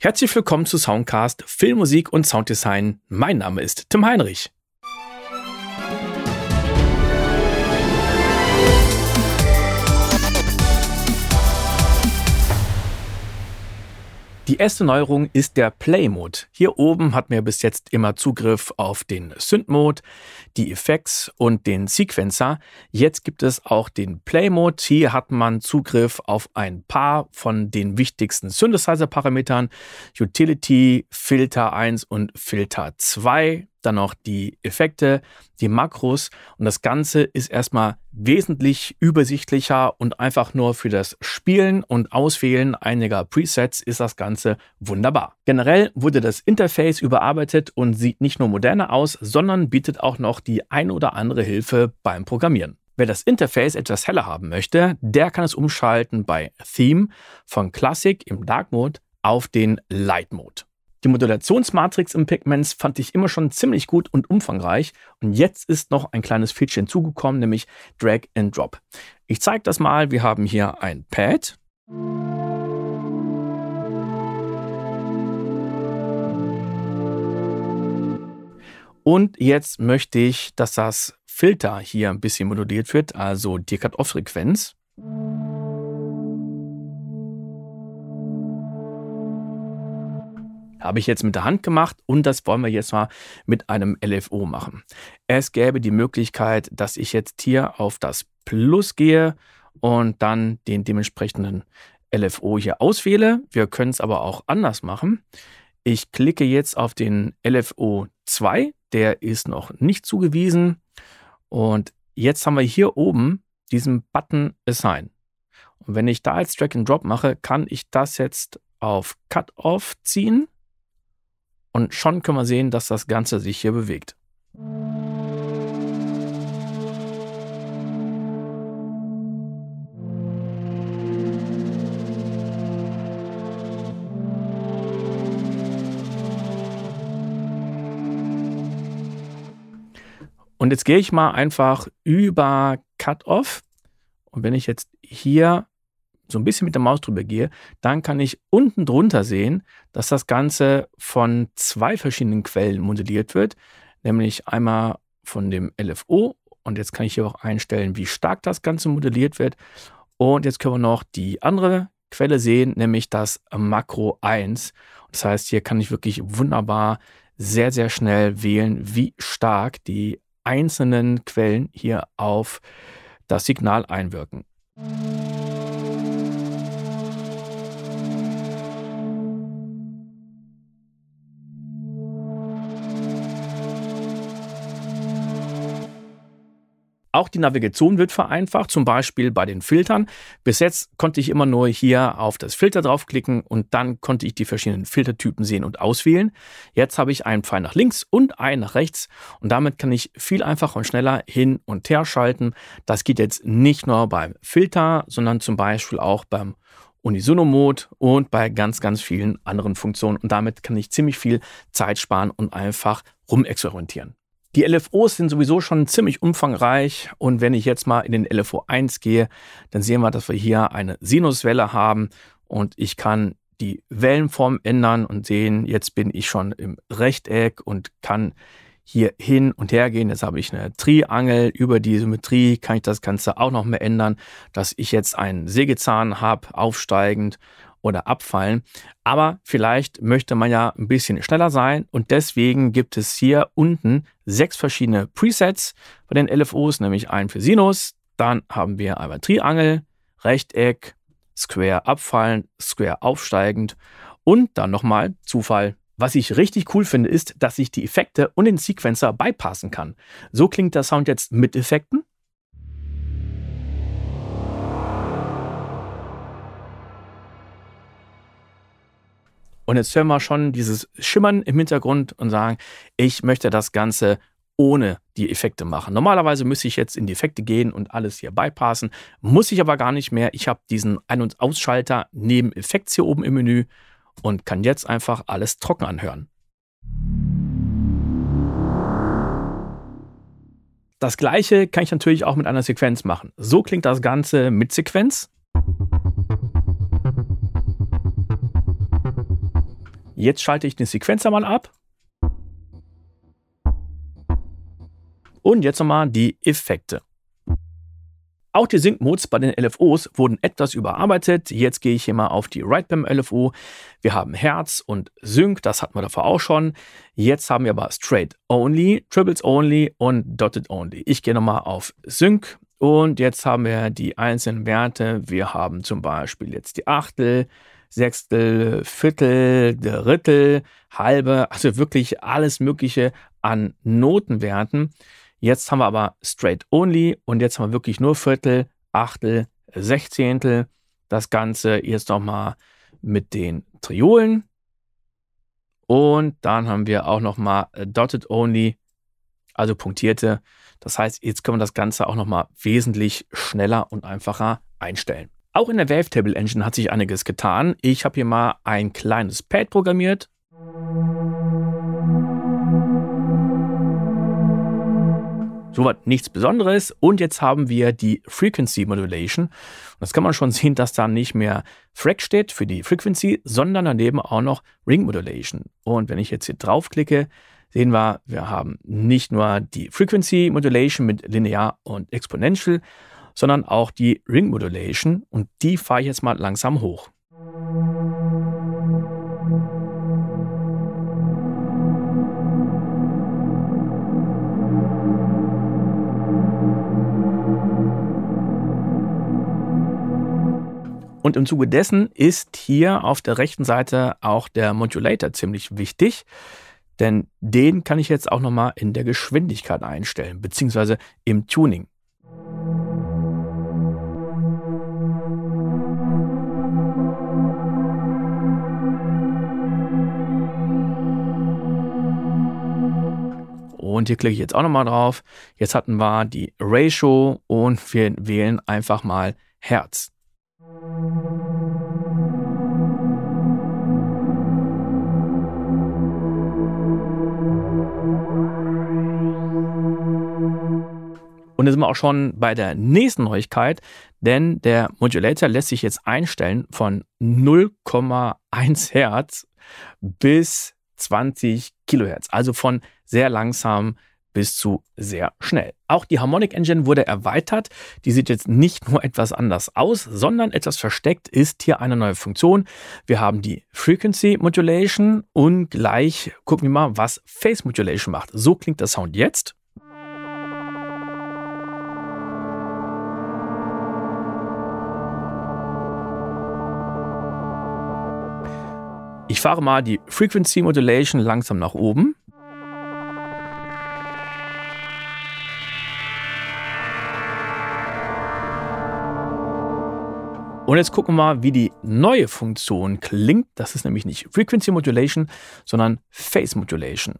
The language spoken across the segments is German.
Herzlich willkommen zu Soundcast, Filmmusik und Sounddesign. Mein Name ist Tim Heinrich. Die erste Neuerung ist der Play-Mode. Hier oben hat man ja bis jetzt immer Zugriff auf den Synth-Mode, die Effects und den Sequencer. Jetzt gibt es auch den Play-Mode. Hier hat man Zugriff auf ein paar von den wichtigsten Synthesizer-Parametern, Utility, Filter 1 und Filter 2, dann noch die Effekte, die Makros, und das Ganze ist erstmal wesentlich übersichtlicher und einfach nur für das Spielen und Auswählen einiger Presets ist das Ganze wunderbar. Generell wurde das Interface überarbeitet und sieht nicht nur moderner aus, sondern bietet auch noch die ein oder andere Hilfe beim Programmieren. Wer das Interface etwas heller haben möchte, der kann es umschalten bei Theme von Classic im Dark Mode auf den Light Mode. Die Modulationsmatrix im Pigments fand ich immer schon ziemlich gut und umfangreich, und jetzt ist noch ein kleines Feature hinzugekommen, nämlich Drag and Drop. Ich zeige das mal. Wir haben hier ein Pad. Und jetzt möchte ich, dass das Filter hier ein bisschen moduliert wird, also die Cut-Off-Frequenz. Habe ich jetzt mit der Hand gemacht, und das wollen wir jetzt mal mit einem LFO machen. Es gäbe die Möglichkeit, dass ich jetzt hier auf das Plus gehe und dann den dementsprechenden LFO hier auswähle. Wir können es aber auch anders machen. Ich klicke jetzt auf den LFO 2, der ist noch nicht zugewiesen. Und jetzt haben wir hier oben diesen Button Assign. Und wenn ich da jetzt Drag and Drop mache, kann ich das jetzt auf Cut-Off ziehen. Und schon können wir sehen, dass das Ganze sich hier bewegt. Und jetzt gehe ich mal einfach über Cut-Off. Und wenn ich jetzt hier so ein bisschen mit der Maus drüber gehe, dann kann ich unten drunter sehen, dass das Ganze von zwei verschiedenen Quellen modelliert wird, nämlich einmal von dem LFO, und jetzt kann ich hier auch einstellen, wie stark das Ganze modelliert wird, und jetzt können wir noch die andere Quelle sehen, nämlich das Makro 1. Das heißt, hier kann ich wirklich wunderbar sehr, sehr schnell wählen, wie stark die einzelnen Quellen hier auf das Signal einwirken. Auch die Navigation wird vereinfacht, zum Beispiel bei den Filtern. Bis jetzt konnte ich immer nur hier auf das Filter draufklicken und dann konnte ich die verschiedenen Filtertypen sehen und auswählen. Jetzt habe ich einen Pfeil nach links und einen nach rechts, und damit kann ich viel einfacher und schneller hin und her schalten. Das geht jetzt nicht nur beim Filter, sondern zum Beispiel auch beim Unisono-Mode und bei ganz, ganz vielen anderen Funktionen. Und damit kann ich ziemlich viel Zeit sparen und einfach rumexperimentieren. Die LFOs sind sowieso schon ziemlich umfangreich, und wenn ich jetzt mal in den LFO 1 gehe, dann sehen wir, dass wir hier eine Sinuswelle haben, und ich kann die Wellenform ändern und sehen, jetzt bin ich schon im Rechteck und kann hier hin und her gehen. Jetzt habe ich eine Triangel. Über die Symmetrie kann ich das Ganze auch noch mehr ändern, dass ich jetzt einen Sägezahn habe, aufsteigend oder abfallen. Aber vielleicht möchte man ja ein bisschen schneller sein, und deswegen gibt es hier unten 6 verschiedene Presets bei den LFOs, nämlich einen für Sinus, dann haben wir einmal Triangel, Rechteck, Square abfallen, Square aufsteigend und dann nochmal Zufall. Was ich richtig cool finde, ist, dass ich die Effekte und den Sequencer bypassen kann. So klingt der Sound jetzt mit Effekten. Und jetzt hören wir schon dieses Schimmern im Hintergrund und sagen, ich möchte das Ganze ohne die Effekte machen. Normalerweise müsste ich jetzt in die Effekte gehen und alles hier bypassen. Muss ich aber gar nicht mehr. Ich habe diesen Ein- und Ausschalter neben Effekts hier oben im Menü und kann jetzt einfach alles trocken anhören. Das Gleiche kann ich natürlich auch mit einer Sequenz machen. So klingt das Ganze mit Sequenz. Jetzt schalte ich den Sequenzer mal ab. Und jetzt nochmal die Effekte. Auch die Sync-Modes bei den LFOs wurden etwas überarbeitet. Jetzt gehe ich hier mal auf die RideBam-LFO. Wir haben Herz und Sync, das hatten wir davor auch schon. Jetzt haben wir aber Straight Only, Triples Only und Dotted Only. Ich gehe nochmal auf Sync und jetzt haben wir die einzelnen Werte. Wir haben zum Beispiel jetzt die Achtel, Sechstel, Viertel, Drittel, Halbe, also wirklich alles Mögliche an Notenwerten. Jetzt haben wir aber Straight Only und jetzt haben wir wirklich nur Viertel, Achtel, Sechzehntel. Das Ganze jetzt nochmal mit den Triolen. Und dann haben wir auch nochmal Dotted Only, also punktierte. Das heißt, jetzt können wir das Ganze auch nochmal wesentlich schneller und einfacher einstellen. Auch in der Wavetable Engine hat sich einiges getan. Ich habe hier mal ein kleines Pad programmiert. Soweit nichts Besonderes. Und jetzt haben wir die Frequency Modulation. Und das kann man schon sehen, dass da nicht mehr Frac steht für die Frequency, sondern daneben auch noch Ring Modulation. Und wenn ich jetzt hier draufklicke, sehen wir, wir haben nicht nur die Frequency Modulation mit Linear und Exponential, sondern auch die Ring Modulation. Und die fahre ich jetzt mal langsam hoch. Und im Zuge dessen ist hier auf der rechten Seite auch der Modulator ziemlich wichtig, denn den kann ich jetzt auch nochmal in der Geschwindigkeit einstellen, beziehungsweise im Tuning. Und hier klicke ich jetzt auch nochmal drauf. Jetzt hatten wir die Ratio und wir wählen einfach mal Hertz. Und da sind wir auch schon bei der nächsten Neuigkeit, denn der Modulator lässt sich jetzt einstellen von 0,1 Hertz bis 20 Kilohertz, also von sehr langsam bis zu sehr schnell. Auch die Harmonic Engine wurde erweitert. Die sieht jetzt nicht nur etwas anders aus, sondern etwas versteckt ist hier eine neue Funktion. Wir haben die Frequency Modulation und gleich gucken wir mal, was Phase Modulation macht. So klingt der Sound jetzt. Ich fahre mal die Frequency Modulation langsam nach oben. Und jetzt gucken wir mal, wie die neue Funktion klingt. Das ist nämlich nicht Frequency Modulation, sondern Phase Modulation.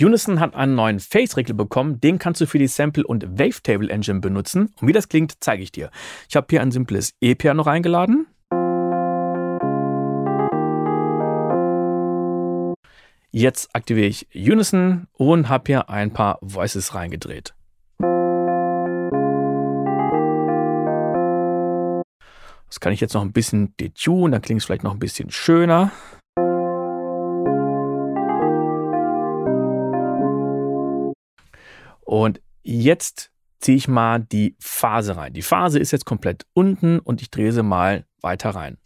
Unison hat einen neuen Phase-Regler bekommen, den kannst du für die Sample- und Wavetable-Engine benutzen. Und wie das klingt, zeige ich dir. Ich habe hier ein simples E-Piano reingeladen. Jetzt aktiviere ich Unison und habe hier ein paar Voices reingedreht. Das kann ich jetzt noch ein bisschen detunen, dann klingt es vielleicht noch ein bisschen schöner. Und jetzt ziehe ich mal die Phase rein. Die Phase ist jetzt komplett unten und ich drehe sie mal weiter rein.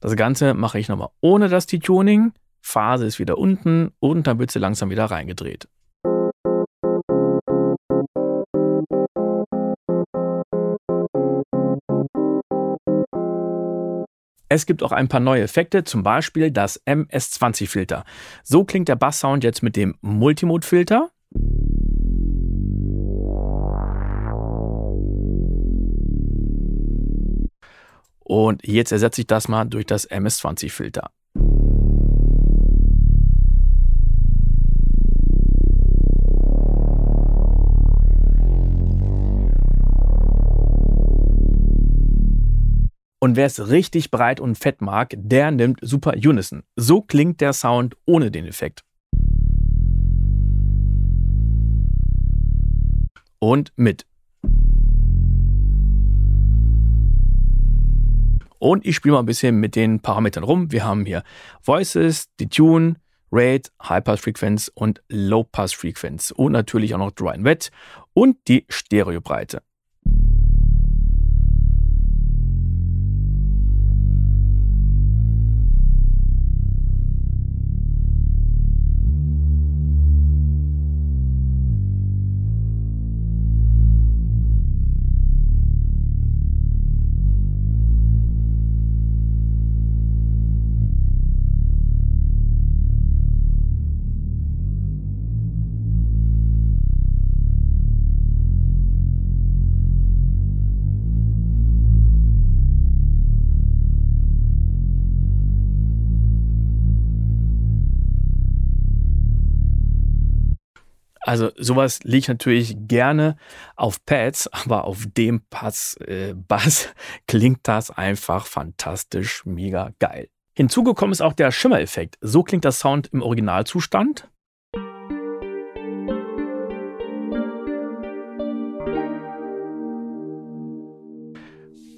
Das Ganze mache ich nochmal ohne das Detuning. Phase ist wieder unten und dann wird sie langsam wieder reingedreht. Es gibt auch ein paar neue Effekte, zum Beispiel das MS20-Filter. So klingt der Bass-Sound jetzt mit dem Multimode-Filter. Und jetzt ersetze ich das mal durch das MS20-Filter. Und wer es richtig breit und fett mag, der nimmt Super Unison. So klingt der Sound ohne den Effekt. Und mit. Und ich spiele mal ein bisschen mit den Parametern rum. Wir haben hier Voices, die Tune, Rate, High-Pass-Frequenz und Low-Pass-Frequenz. Und natürlich auch noch Dry and Wet und die Stereobreite. Also sowas liegt natürlich gerne auf Pads, aber auf dem Bass klingt das einfach fantastisch, mega geil. Hinzugekommen ist auch der Schimmereffekt. So klingt der Sound im Originalzustand.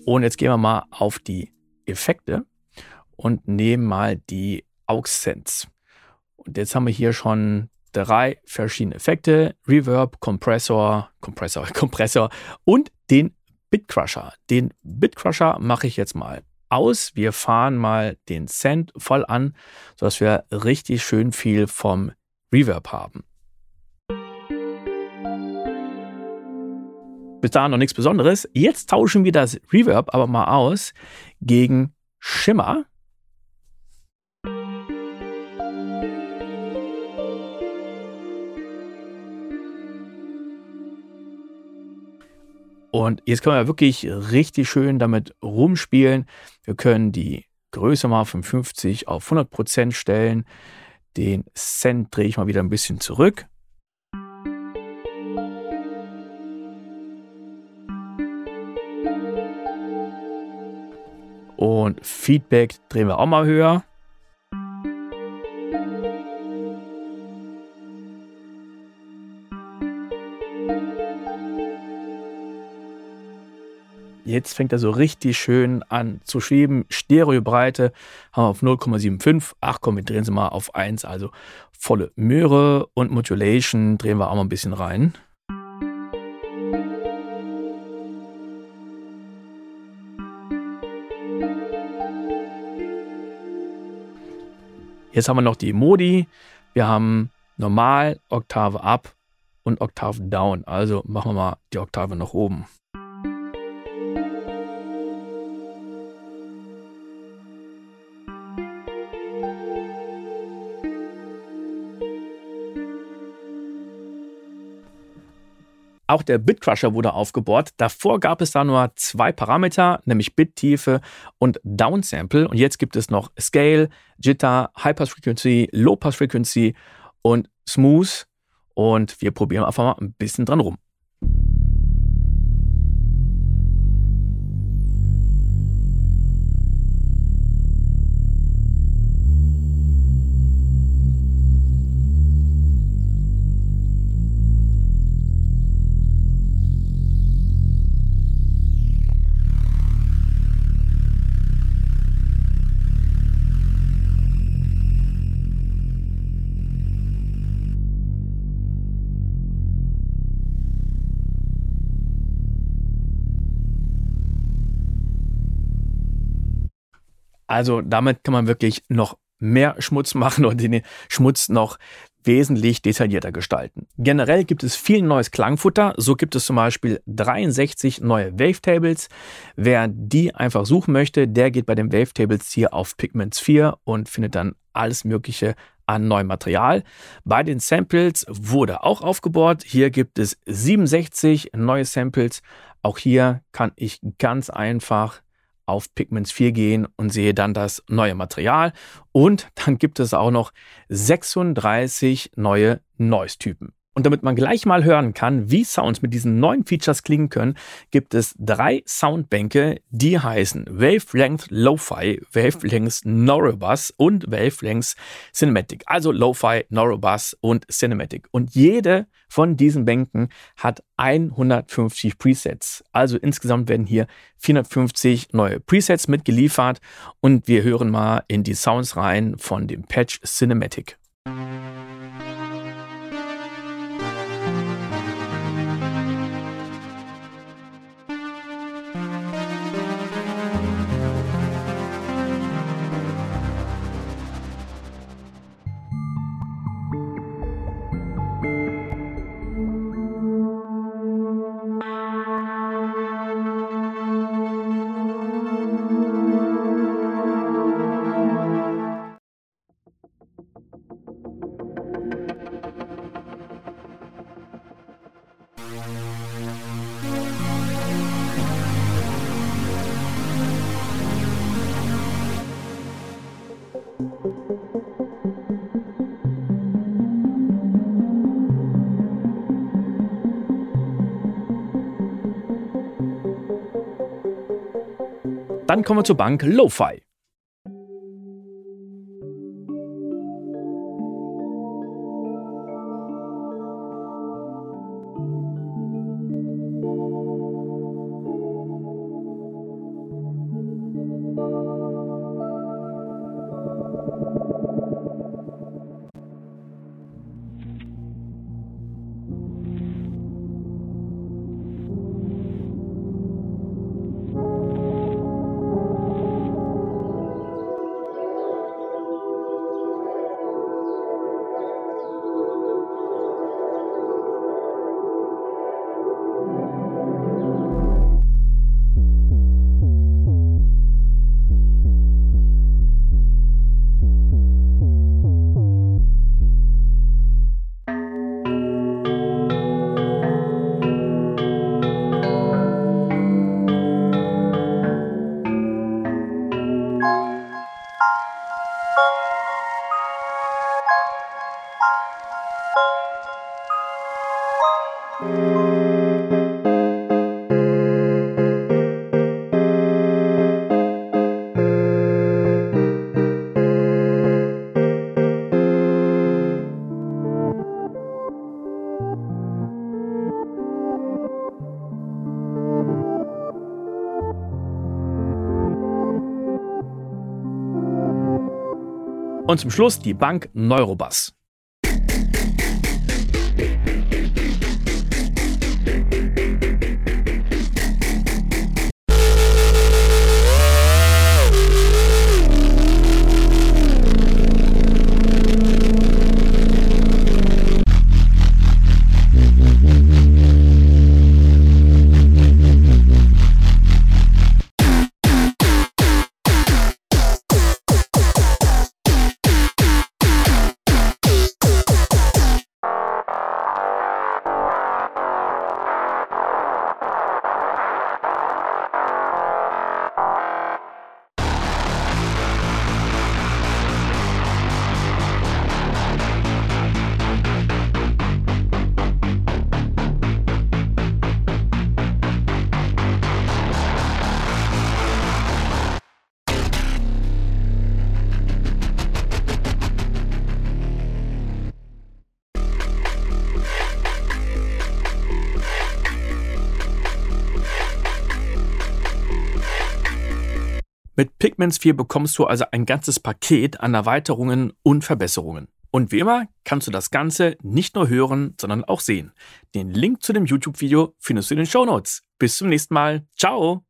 Und jetzt gehen wir mal auf die Effekte und nehmen mal die Aux-Sends. Und jetzt haben wir hier schon 3 verschiedene Effekte: Reverb, Kompressor und den Bitcrusher. Den Bitcrusher mache ich jetzt mal aus. Wir fahren mal den Send voll an, sodass wir richtig schön viel vom Reverb haben. Bis dahin noch nichts Besonderes. Jetzt tauschen wir das Reverb aber mal aus gegen Schimmer. Und jetzt können wir wirklich richtig schön damit rumspielen. Wir können die Größe mal von 50 auf 100% stellen. Den Send drehe ich mal wieder ein bisschen zurück. Und Feedback drehen wir auch mal höher. Jetzt fängt er so richtig schön an zu schweben. Stereobreite haben wir auf 0,75. Ach komm, wir drehen sie mal auf 1. Also volle Möhre und Modulation drehen wir auch mal ein bisschen rein. Jetzt haben wir noch die Modi. Wir haben normal, Oktave up und Oktave down. Also machen wir mal die Oktave nach oben. Auch der Bitcrusher wurde aufgebohrt. Davor gab es da nur 2 Parameter, nämlich Bittiefe und Downsample. Und jetzt gibt es noch Scale, Jitter, High-Pass-Frequency, Low-Pass-Frequency und Smooth. Und wir probieren einfach mal ein bisschen dran rum. Also damit kann man wirklich noch mehr Schmutz machen und den Schmutz noch wesentlich detaillierter gestalten. Generell gibt es viel neues Klangfutter. So gibt es zum Beispiel 63 neue Wavetables. Wer die einfach suchen möchte, der geht bei den Wavetables hier auf Pigments 4 und findet dann alles Mögliche an neuem Material. Bei den Samples wurde auch aufgebohrt. Hier gibt es 67 neue Samples. Auch hier kann ich ganz einfach auf Pigments 4 gehen und sehe dann das neue Material. Und dann gibt es auch noch 36 neue Noise-Typen. Und damit man gleich mal hören kann, wie Sounds mit diesen neuen Features klingen können, gibt es 3 Soundbänke, die heißen Wavelength Lo-Fi, Wavelength Neurobus und Wavelength Cinematic. Also Lo-Fi, Neurobus und Cinematic. Und jede von diesen Bänken hat 150 Presets. Also insgesamt werden hier 450 neue Presets mitgeliefert. Und wir hören mal in die Sounds rein von dem Patch Cinematic. Dann kommen wir zur Bank Lo-Fi. Und zum Schluss die Bank Neurobus. Mit Pigments 4 bekommst du also ein ganzes Paket an Erweiterungen und Verbesserungen. Und wie immer kannst du das Ganze nicht nur hören, sondern auch sehen. Den Link zu dem YouTube-Video findest du in den Shownotes. Bis zum nächsten Mal. Ciao!